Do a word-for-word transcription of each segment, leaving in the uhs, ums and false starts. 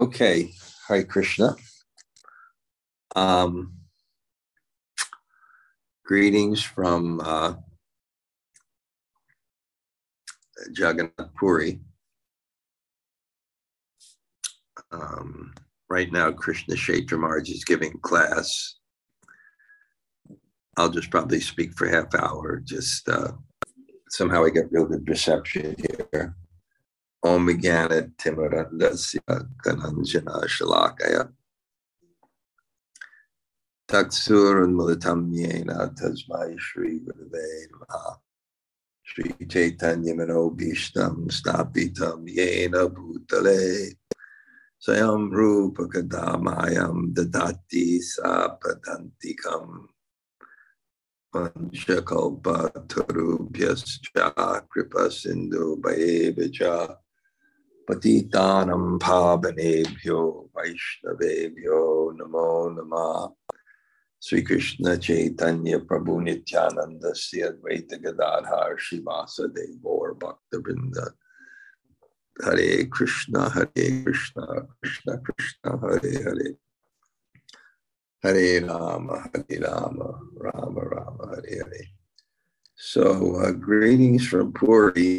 Okay, Hare Krishna. Um, greetings from uh, Jagannath Puri. Um, right now, Krishna Shatramaraj is giving class. I'll just probably speak for half hour. Just uh, somehow I get real good reception here. Om Vijnana Timarandasya Kananjana Shalakaya Taksurun Mulitam Yena Tasmai Shri Gurave Maha Shri Chaitanya Manobhishtam Stapitam Yena Bhutale Sayam Rupa Kadamayam Dadati Sapadantikam Panchakalpa Tarubhyascha Kripa Sindhu Bhayevacha Patitanam Pavanebhyo Vaishnavebhyo Namo Namah. Sri Krishna Chaitanya Prabhu Nityananda Sri Advaita Gadadhar Srivasa Devor Bhaktavrinda. Hare Krishna, Hare Krishna, Krishna Krishna, Hare Hare. Hare Rama, Hare Rama, Rama Rama, Hare Hare. So uh, greetings from Puri.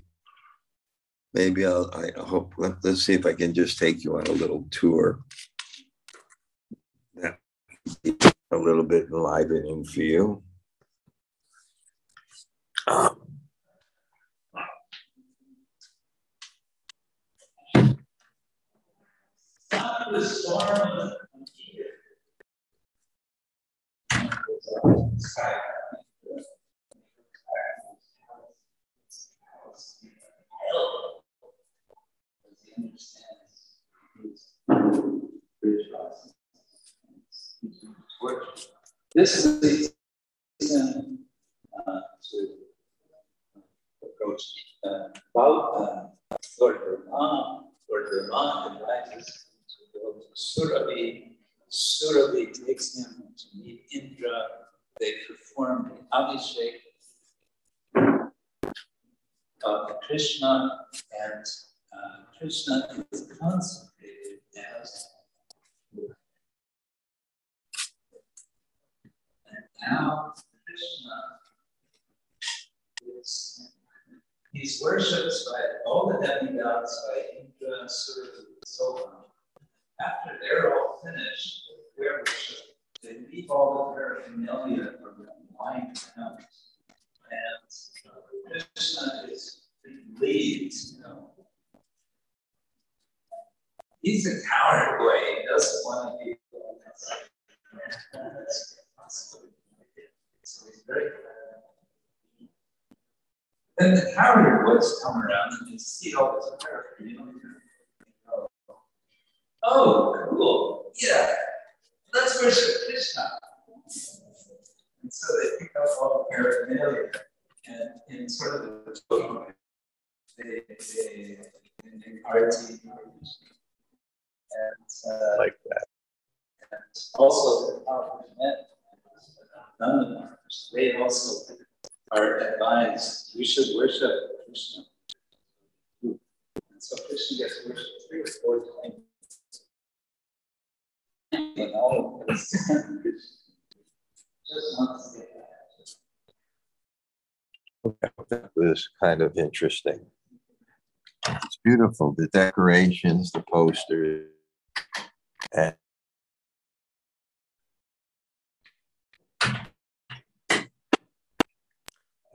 Maybe I'll, I hope, let's see if I can just take you on a little tour. That a little bit enlivening for you. Um, This is the reason uh, to approach uh, about uh, Lord Brahma, Lord Brahma advises to go to Surabhi. Surabhi takes him to meet Indra. They perform the Abhishek of uh, Krishna, and uh, Krishna is consecrated as. Now Krishna is, he's worshipped by all the demigods, by Indra, Surya, and so on. After they're all finished with their worship, they leave all the paraphernalia from them lying around. And uh, Krishna is leaves, you know. He's a coward boy, he doesn't want to be possible. So he's very glad. Then the coward boys come around and they see all this paraphernalia. Oh, cool. Yeah. Let's worship Krishna. And so they pick up all the paraphernalia and in sort of the token way, they, they, they party. And, uh, like that. And also, the powerful men, Nanda they also are advised we should worship Krishna. And so Krishna gets worshipped three or four times. And all of this, just want to say that. That was kind of interesting. It's beautiful, the decorations, the posters, and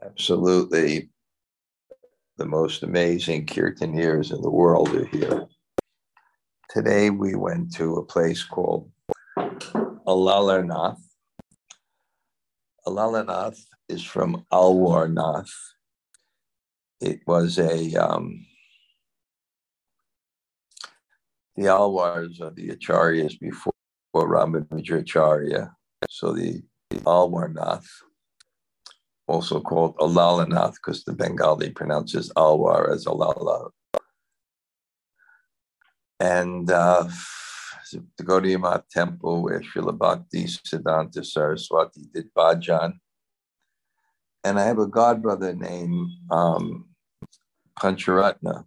absolutely the most amazing kirtaniers in the world are here. Today we went to a place called Alalarnath. Alalarnath is from Alwarnath. It was a, um, the Alwars are the Acharyas before Ramanuja Acharya. So the, the Alwarnath, also called Alalarnath, because the Bengali pronounces Alwar as Alala. And uh, the Gaudiya Math temple where Srila Bhakti Siddhanta Saraswati did bhajan. And I have a godbrother named um, Pancharatna.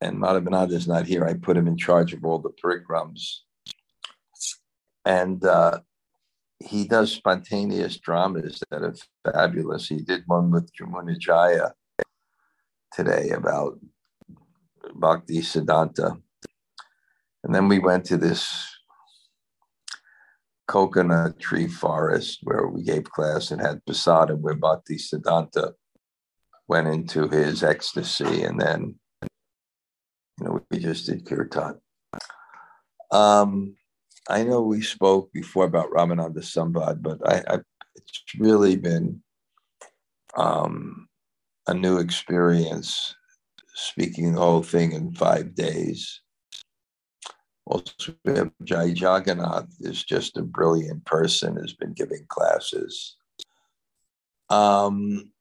and Madhavananda is not here. I put him in charge of all the parikrams. And uh, he does spontaneous dramas that are fabulous. He did one with Jamuna Jaya today about Bhakti Siddhanta. And then we went to this coconut tree forest where we gave class and had Posada, where Bhakti Siddhanta went into his ecstasy. And then, you know, we just did kirtan. Um, I know we spoke before about Ramananda Sambhad, but I, I, it's really been um, a new experience speaking the whole thing in five days. Also, we have Jai Jagannath, is just a brilliant person, has been giving classes. Um,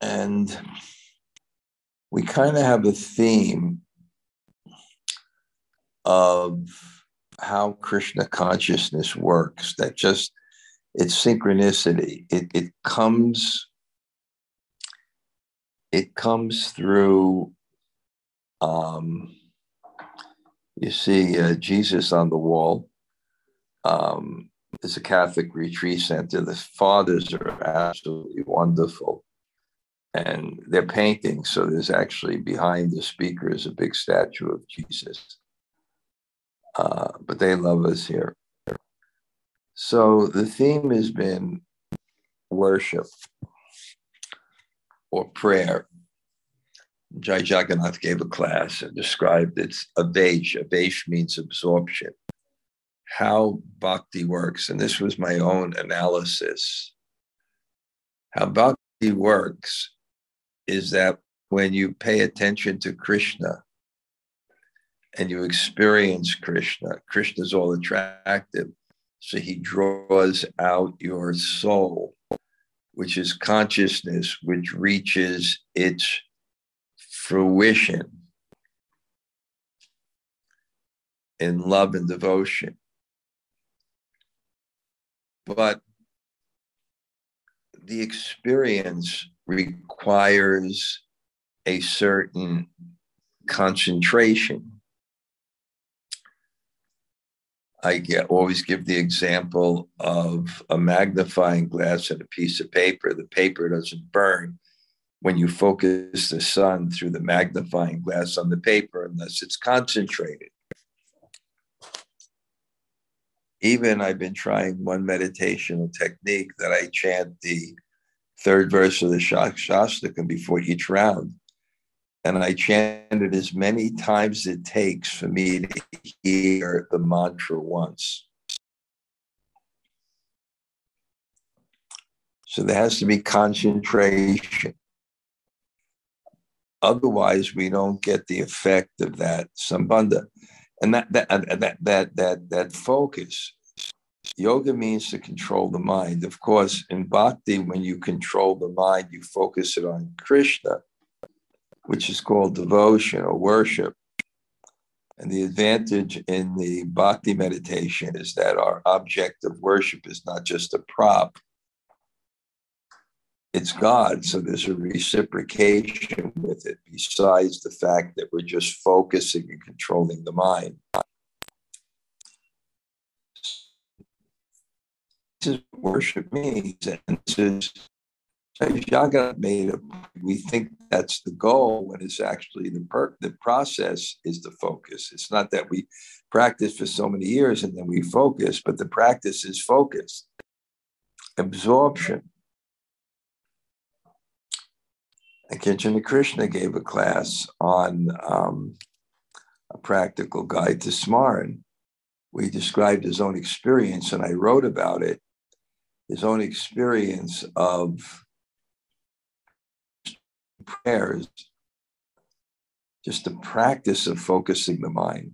and we kind of have a theme of how Krishna consciousness works, that just, it's synchronicity. It, it comes, it comes through, um, you see uh, Jesus on the wall. Um, it's a Catholic retreat center. The fathers are absolutely wonderful. And they're painting. So there's actually behind the speaker is a big statue of Jesus. Uh, but they love us here. So the theme has been worship or prayer. Jai Jagannath gave a class and described its Avesh. Avesh means absorption. How bhakti works, and this was my own analysis. How bhakti works is that when you pay attention to Krishna and you experience Krishna, Krishna's all attractive, so he draws out your soul, which is consciousness, which reaches its fruition in love and devotion. But the experience requires a certain concentration. I get, always give the example of a magnifying glass and a piece of paper. The paper doesn't burn when you focus the sun through the magnifying glass on the paper, unless it's concentrated. Even I've been trying one meditational technique that I chant the third verse of the Shikshashtaka before each round. And I chant it as many times it takes for me to hear the mantra once. So there has to be concentration. Otherwise, we don't get the effect of that sambandha. And that that, that that that that focus. Yoga means to control the mind. Of course, in bhakti, when you control the mind, you focus it on Krishna, which is called devotion or worship. And the advantage in the bhakti meditation is that our object of worship is not just a prop. It's God, so there's a reciprocation with it, besides the fact that we're just focusing and controlling the mind. This is what worship means, and this is, Jagannath made a, we think that's the goal, when it's actually the per, the process is the focus. It's not that we practice for so many years and then we focus, but the practice is focus, absorption. Akinjana Krishna gave a class on um, a practical guide to Smarin. We described his own experience, and I wrote about it, his own experience of prayers, just the practice of focusing the mind.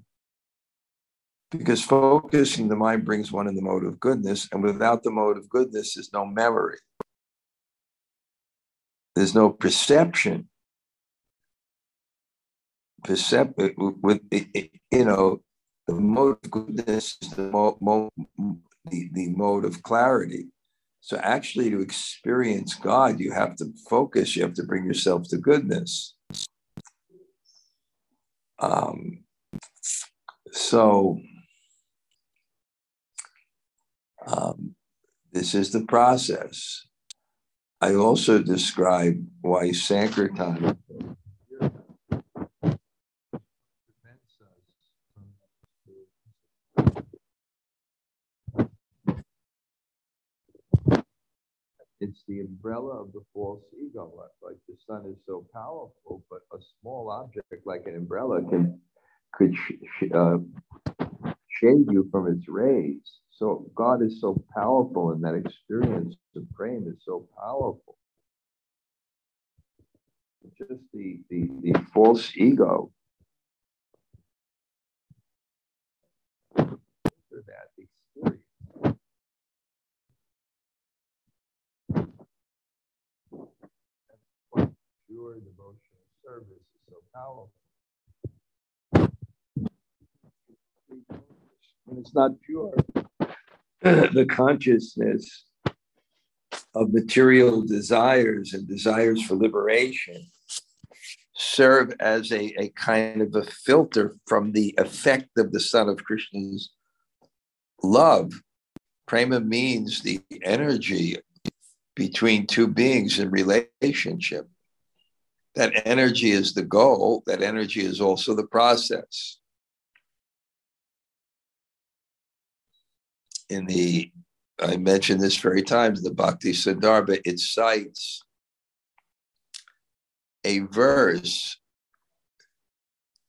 Because focusing the mind brings one in the mode of goodness, and without the mode of goodness, there's no memory. There's no perception. Percept, with you know, the mode of goodness is the mode, mode, the, the mode of clarity. So actually, to experience God, you have to focus. You have to bring yourself to goodness. Um, so um, this is the process. I also describe why Sankirtan it's the umbrella of the false ego. Like the sun is so powerful, but a small object like an umbrella can could sh uh, shade you from its rays. So God is so powerful, and that experience of Prema is so powerful. Just the the, the false ego. For that experience. Pure devotional service is so powerful. When it's not pure, the consciousness of material desires and desires for liberation serve as a, a kind of a filter from the effect of the Son of Krishna's love. Prema means the energy between two beings in relationship. That energy is the goal. That energy is also the process. In the, I mentioned this very times, the Bhakti Siddhanta, it cites a verse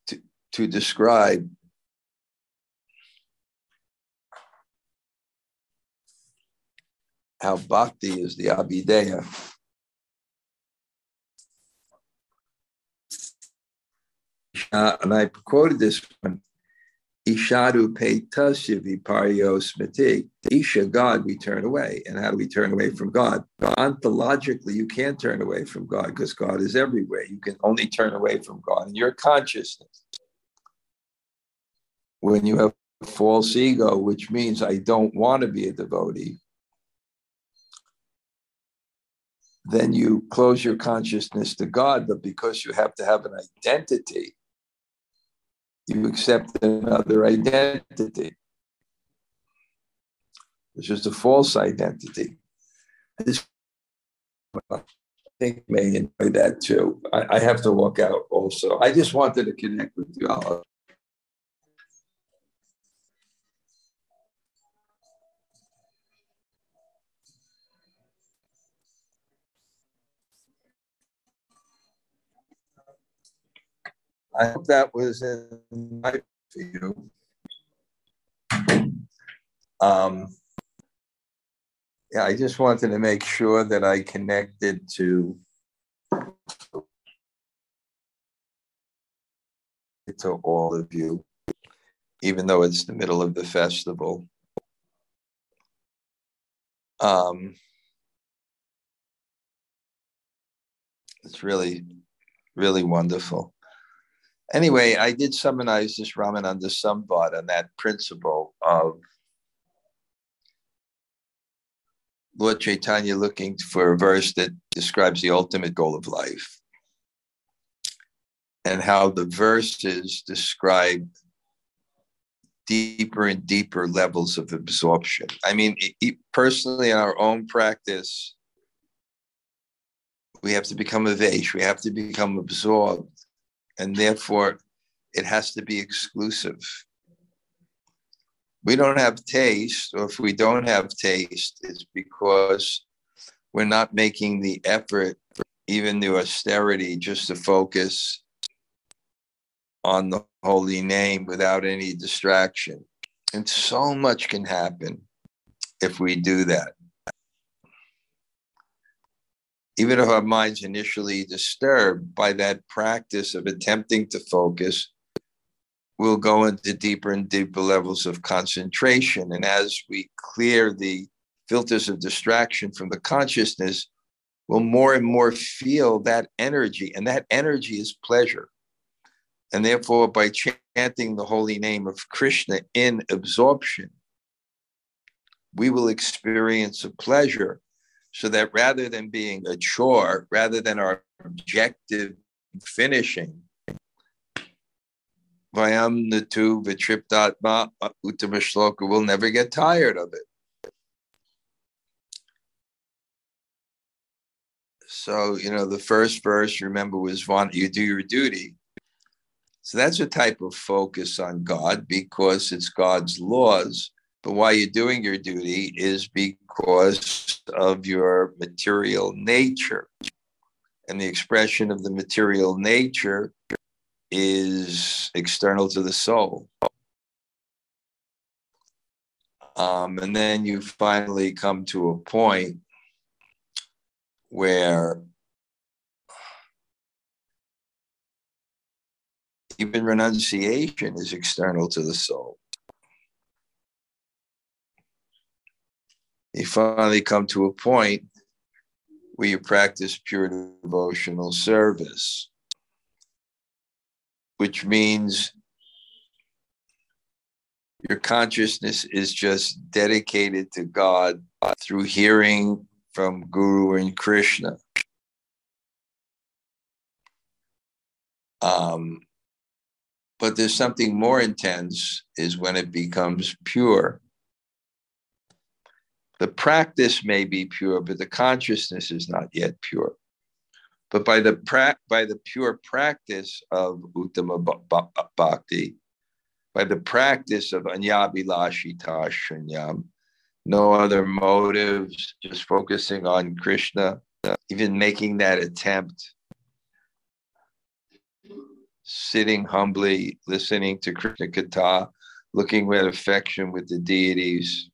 to, to describe how bhakti is the abhidheya. Uh, and I quoted this one, Ishadu peitasya viparyo smiti. Isha, God, we turn away. And how do we turn away from God? Ontologically, you can't turn away from God because God is everywhere. You can only turn away from God in your consciousness. When you have false ego, which means I don't want to be a devotee, then you close your consciousness to God, but because you have to have an identity, you accept another identity. It's just a false identity. This, I think, may enjoy that too. I, I have to walk out also. I just wanted to connect with you all. I hope that was enlightening for you. Um, yeah, I just wanted to make sure that I connected to to all of you, even though it's the middle of the festival. Um, it's really, really wonderful. Anyway, I did summarize this Ramananda Sambhad on that principle of Lord Chaitanya looking for a verse that describes the ultimate goal of life and how the verses describe deeper and deeper levels of absorption. I mean, personally, in our own practice, we have to become Avesh, we have to become absorbed. And therefore, it has to be exclusive. We don't have taste, or if we don't have taste, it's because we're not making the effort, even the austerity, just to focus on the holy name without any distraction. And so much can happen if we do that. Even if our mind's initially disturbed by that practice of attempting to focus, we'll go into deeper and deeper levels of concentration. And as we clear the filters of distraction from the consciousness, we'll more and more feel that energy. And that energy is pleasure. And therefore, by chanting the holy name of Krishna in absorption, we will experience a pleasure. So that rather than being a chore, rather than our objective finishing, Vayam Natu Vitriptatma Uttama Shloka, will never get tired of it. So, you know, the first verse, remember, was one, you do your duty. So that's a type of focus on God because it's God's laws. But why you're doing your duty is because of your material nature. And the expression of the material nature is external to the soul. Um, and then you finally come to a point where even renunciation is external to the soul. You finally come to a point where you practice pure devotional service, which means your consciousness is just dedicated to God through hearing from Guru and Krishna. Um, but there's something more intense is when it becomes pure. The practice may be pure, but the consciousness is not yet pure. But by the pra- by the pure practice of Uttama Bhakti, by the practice of Anyabilashita Shunyam, no other motives, just focusing on Krishna, even making that attempt, sitting humbly, listening to Krishna Katha, looking with affection with the deities,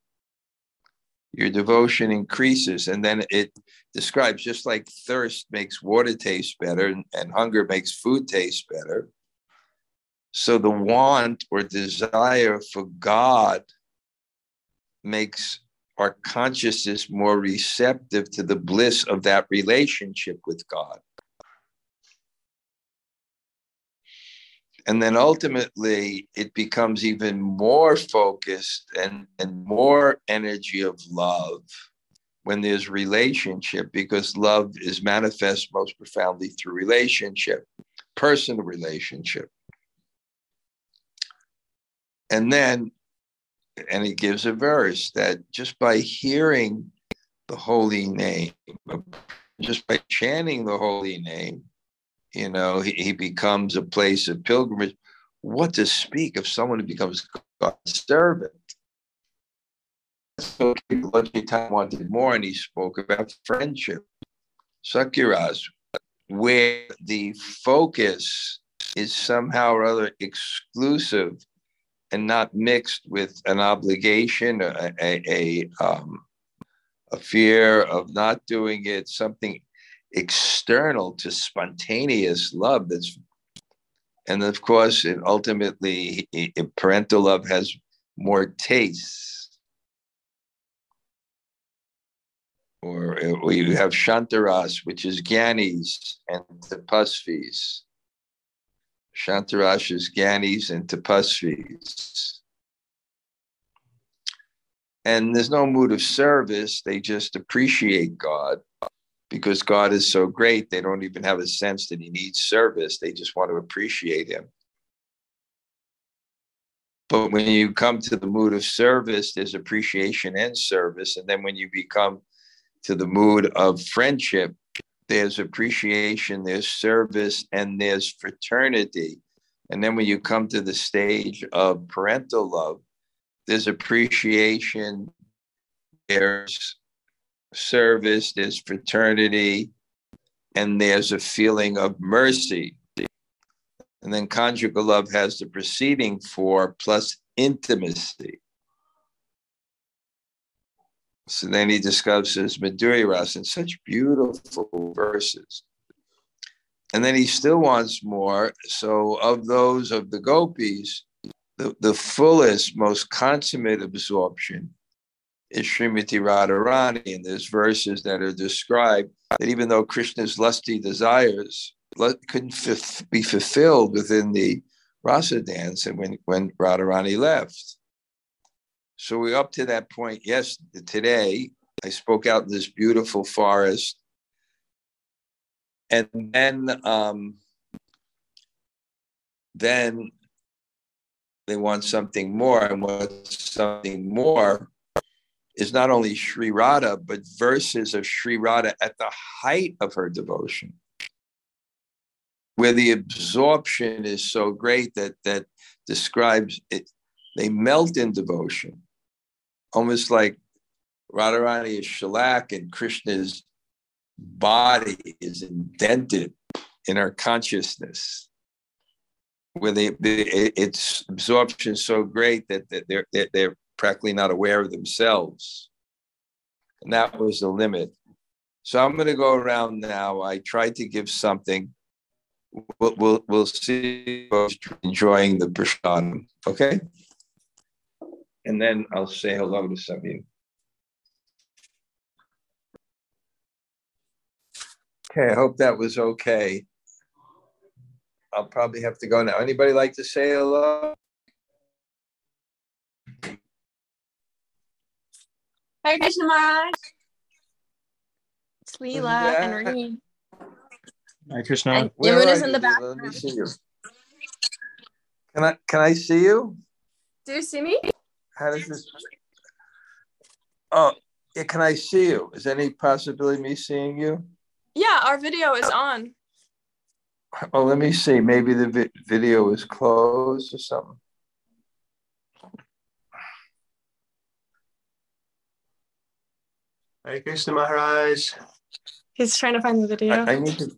your devotion increases. And then it describes, just like thirst makes water taste better and, and hunger makes food taste better, so the want or desire for God makes our consciousness more receptive to the bliss of that relationship with God. And then ultimately, it becomes even more focused and, and more energy of love when there's relationship, because love is manifest most profoundly through relationship, personal relationship. And then, and it gives a verse that just by hearing the holy name, just by chanting the holy name, you know, he, he becomes a place of pilgrimage. What to speak of someone who becomes God's servant? So Chaitanya wanted more, and he spoke about friendship, Sakiras, where the focus is somehow or other exclusive and not mixed with an obligation, a, a, a, um, a fear of not doing it, something external to spontaneous love. That's, and of course, it ultimately, it, parental love has more tastes. Or, or you have shantaras, which is gyanis and tapasvis. Shantaras is gyanis and tapasvis. And there's no mood of service. They just appreciate God. Because God is so great, they don't even have a sense that he needs service. They just want to appreciate him. But when you come to the mood of service, there's appreciation and service. And then when you become to the mood of friendship, there's appreciation, there's service, and there's fraternity. And then when you come to the stage of parental love, there's appreciation, there's service, there's fraternity, and there's a feeling of mercy. And then conjugal love has the preceding four plus intimacy. So then he discusses Madhurya Rasa in such beautiful verses. And then he still wants more. So of those of the gopis, the, the fullest, most consummate absorption is Shrimati Radharani, and there's verses that are described that even though Krishna's lusty desires couldn't f- be fulfilled within the rasa dance, and when, when Radharani left. So we're up to that point. Yes, today I spoke out in this beautiful forest, and then um, then They want something more, and what's something more is not only Sri Radha, but verses of Sri Radha at the height of her devotion, where the absorption is so great that that describes it. They melt in devotion, almost like Radharani is shellac and Krishna's body is indented in our consciousness, where they, it, its absorption is so great that they're, they're, they're practically not aware of themselves. And that was the limit. So I'm going to go around now. I tried to give something. We'll, we'll, we'll see if you're enjoying the prashadam, okay? And then I'll say hello to some of you. Okay, I hope that was okay. I'll probably have to go now. Anybody like to say hello? Hi, Krishna Maharaj. It's Leela yeah. and Renee. Hi, Krishna. And Yamuna's in the background. Let me see you. Can I, can I see you? Do you see me? How does this? Oh, yeah, can I see you? Is there any possibility of me seeing you? Yeah, our video is on. Oh, let me see. Maybe the vi- video is closed or something. Hare Krishna Maharaj. He's trying to find the video. I, I need to.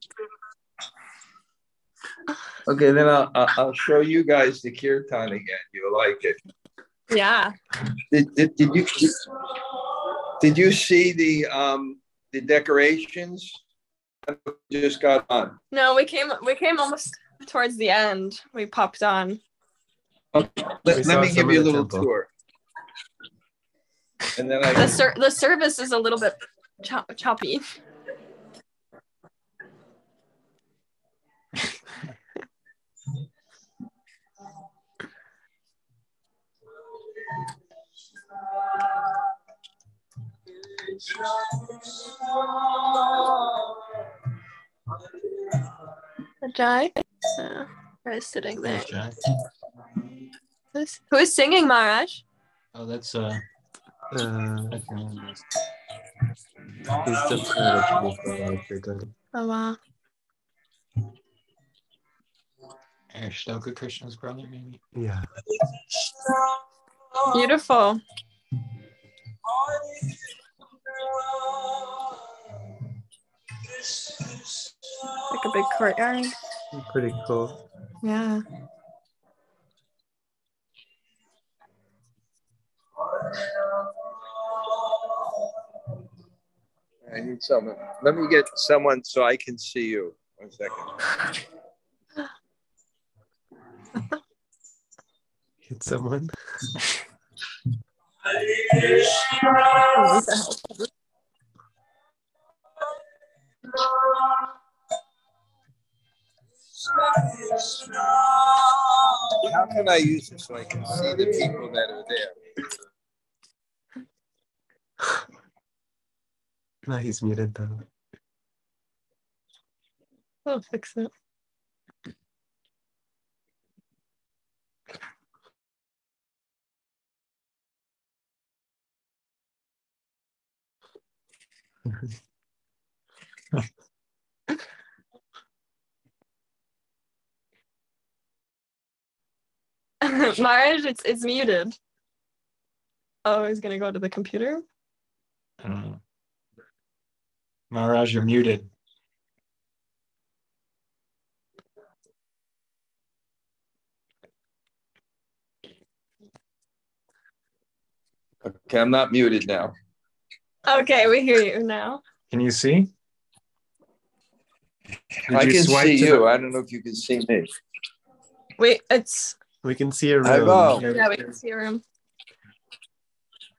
Okay, then I'll, I'll show you guys the kirtan again. You'll like it. Yeah. Did, did, did you did, did you see the um the decorations? Just got on. No, we came we came almost towards the end. We popped on. Okay. Let, let me give you a little temple. tour. And then I the ser- the service is a little bit cho- choppy. Jai, uh, is sitting there. Jai. Who's, who is singing, Maharaj? Oh, that's uh, uh I can't it's just eligible for a kirtan. Oh wow. Ashoka Krishna's brother, maybe. Yeah. Beautiful. Like a big courtyard. Pretty cool. Yeah. I need someone. Let me get someone so I can see you. One second. Get someone. How can I use this so I can see the people that are there? No, he's muted though. I'll fix it. Maharaj, it's it's muted. Oh, he's gonna go to the computer. I don't know. Maharaj, you're muted. Okay, I'm not muted now. Okay, we hear you now. Can you see? Did I you can see you. The... I don't know if you can see me. Wait, it's... We can see a room. Hello. Yeah, we can see a room.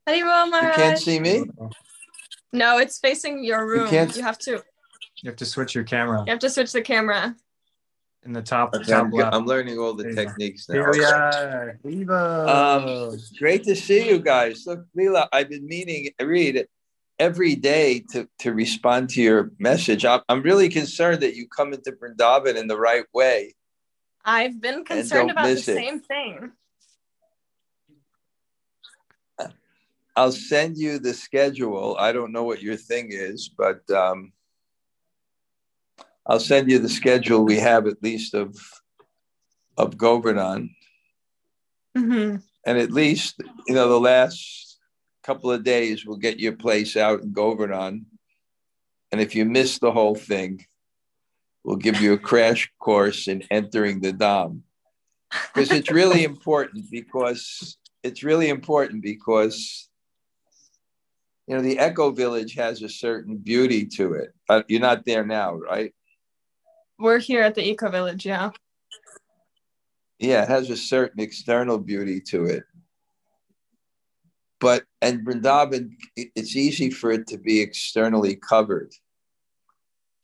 Hello, Maharaj. You can't see me? No, it's facing your room. You, can't... you have to... You have to switch your camera. You have to switch the camera. In the top, okay, top I'm, left. I'm learning all the there techniques now. Here we are. Viva. Um, great to see you guys. Look, Leela, I've been meaning... Read it. Every day to, to respond to your message. I'm really concerned that you come into Vrindavan in the right way. I've been concerned about the it. same thing. I'll send you the schedule. I don't know what your thing is, but um, I'll send you the schedule we have, at least of of Govardhan. Mm-hmm. And at least, you know, the last couple of days will get your place out in Govardhan. And if you miss the whole thing, we'll give you a crash course in entering the Dham. Because it's really important because it's really important because, you know, the Eco Village has a certain beauty to it. Uh, you're not there now, right? We're here at the Eco Village, yeah. Yeah, it has a certain external beauty to it. But, and Vrindavan, it's easy for it to be externally covered.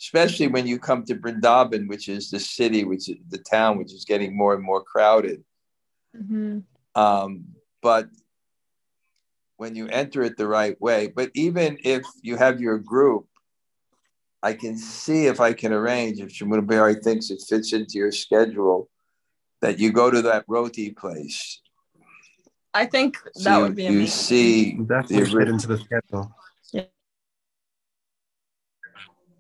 Especially when you come to Vrindavan, which is the city, which is the town, which is getting more and more crowded. Mm-hmm. Um, but when you enter it the right way, but even if you have your group, I can see if I can arrange, if Jamuna Bhari thinks it fits into your schedule, that you go to that roti place. I think so that you, would be amazing. You see, that's fit into the schedule. Yeah.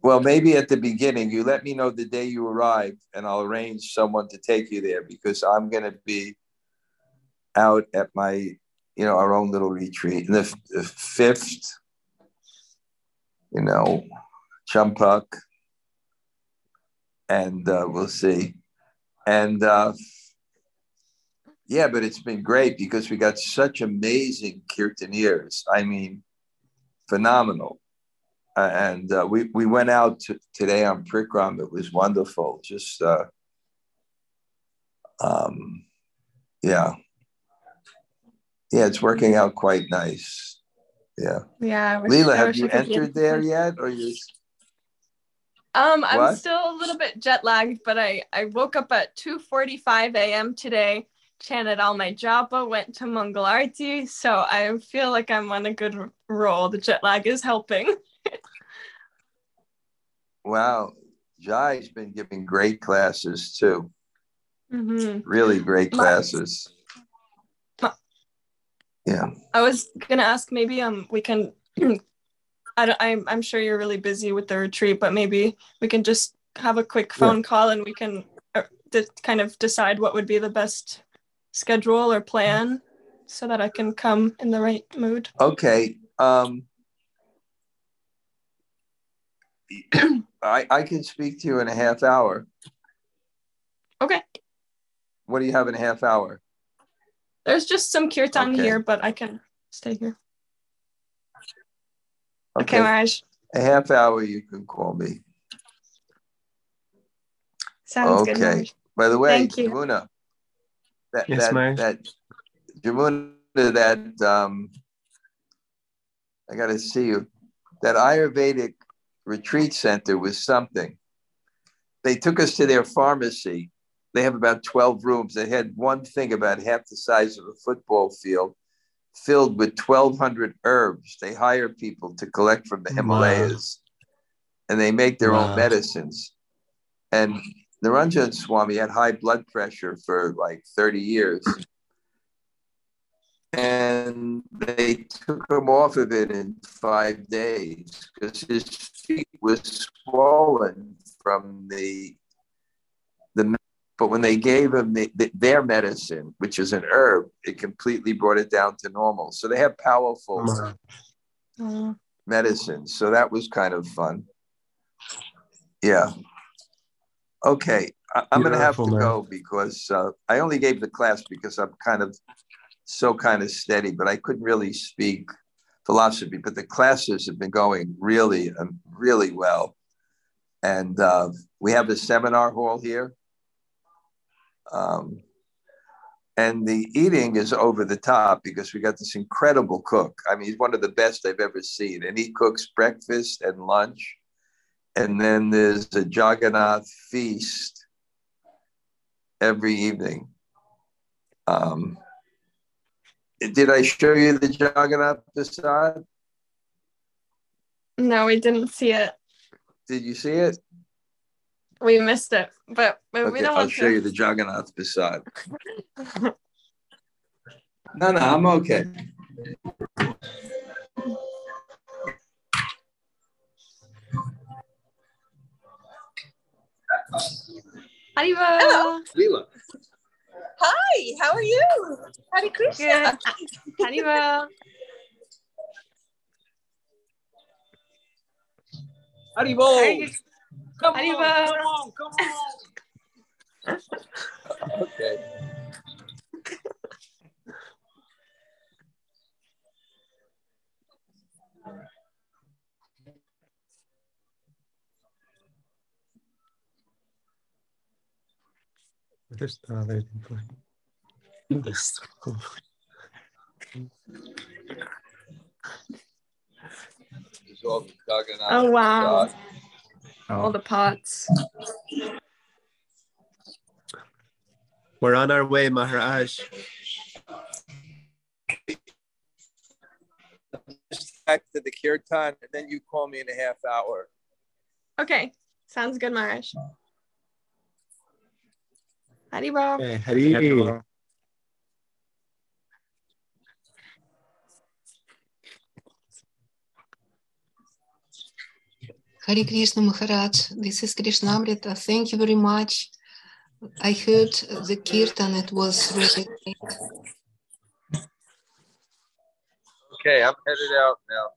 Well, maybe at the beginning, you let me know the day you arrive and I'll arrange someone to take you there, because I'm going to be out at my, you know, our own little retreat. And the, the fifth, you know, Champak, and uh, we'll see. And uh, yeah, but it's been great because we got such amazing kirtaniers. I mean, phenomenal. Uh, and uh, we, we went out t- today on Prikram. It was wonderful. Just, uh, um, yeah. Yeah, it's working out quite nice. Yeah. Yeah. Leela, have you entered there yet? Or you? Um, I'm what? Still a little bit jet lagged, but I, I woke up at two forty-five a.m. today, chanted all my japa, went to Mangal Arati, so I feel like I'm on a good roll. The jet lag is helping. Wow. Jai's been giving great classes too. Mm-hmm. Really great classes. My, my, yeah. I was going to ask, maybe um we can... I don't, I'm, I'm sure you're really busy with the retreat, but maybe we can just have a quick phone yeah. call and we can uh, d- kind of decide what would be the best schedule or plan so that I can come in the right mood. Okay. Um, I, I can speak to you in a half hour. Okay. What do you have in a half hour? There's just some kirtan okay. here, but I can stay here. Okay, okay, Maharaj. A half hour, you can call me. Sounds okay. good. Okay. By the way, Jamuna, that, yes, that, that Jamuna, that um, I got to see you. That Ayurvedic retreat center was something. They took us to their pharmacy. They have about twelve rooms. They had one thing about half the size of a football field, filled with twelve hundred herbs. They hire people to collect from the Himalayas, wow. and they make their wow. own medicines. And Niranjan Swami had high blood pressure for like thirty years. And they took him off of it in five days because his feet were swollen from the, the But when they gave him the, the, their medicine, which is an herb, it completely brought it down to normal. So they have powerful mm-hmm. medicines. So that was kind of fun. Yeah. Okay. I, I'm going to have to man. go because uh, I only gave the class because I'm kind of so kind of steady, but I couldn't really speak philosophy. But the classes have been going really, um, really well. And uh, we have a seminar hall here. Um, and the eating is over the top because we got this incredible cook. I mean, he's one of the best I've ever seen. And he cooks breakfast and lunch. And then there's a Jagannath feast every evening. Um, did I show you the Jagannath Prasad? No, we didn't see it. Did you see it? We missed it, but, but okay, we don't I'll want to. I'll show you the Jagannath Prasad. No, no, I'm okay. Hariva. Hello. Hariva. Hi, how are you? Hare Krishna. Good. Hariva. Haribo. Come Haribo. On, come on, come on. Okay. What is the other thing? This. Oh, wow. Oh. All the pots. We're on our way, Maharaj. Just back to the kirtan, and then you call me in a half hour. Okay. Sounds good, Maharaj. Haribo. Hey, Hari. Haribo. Hare Krishna Maharaj, this is Krishnamrita. Thank you very much. I heard the kirtan, it was really great. Okay, I'm headed out now.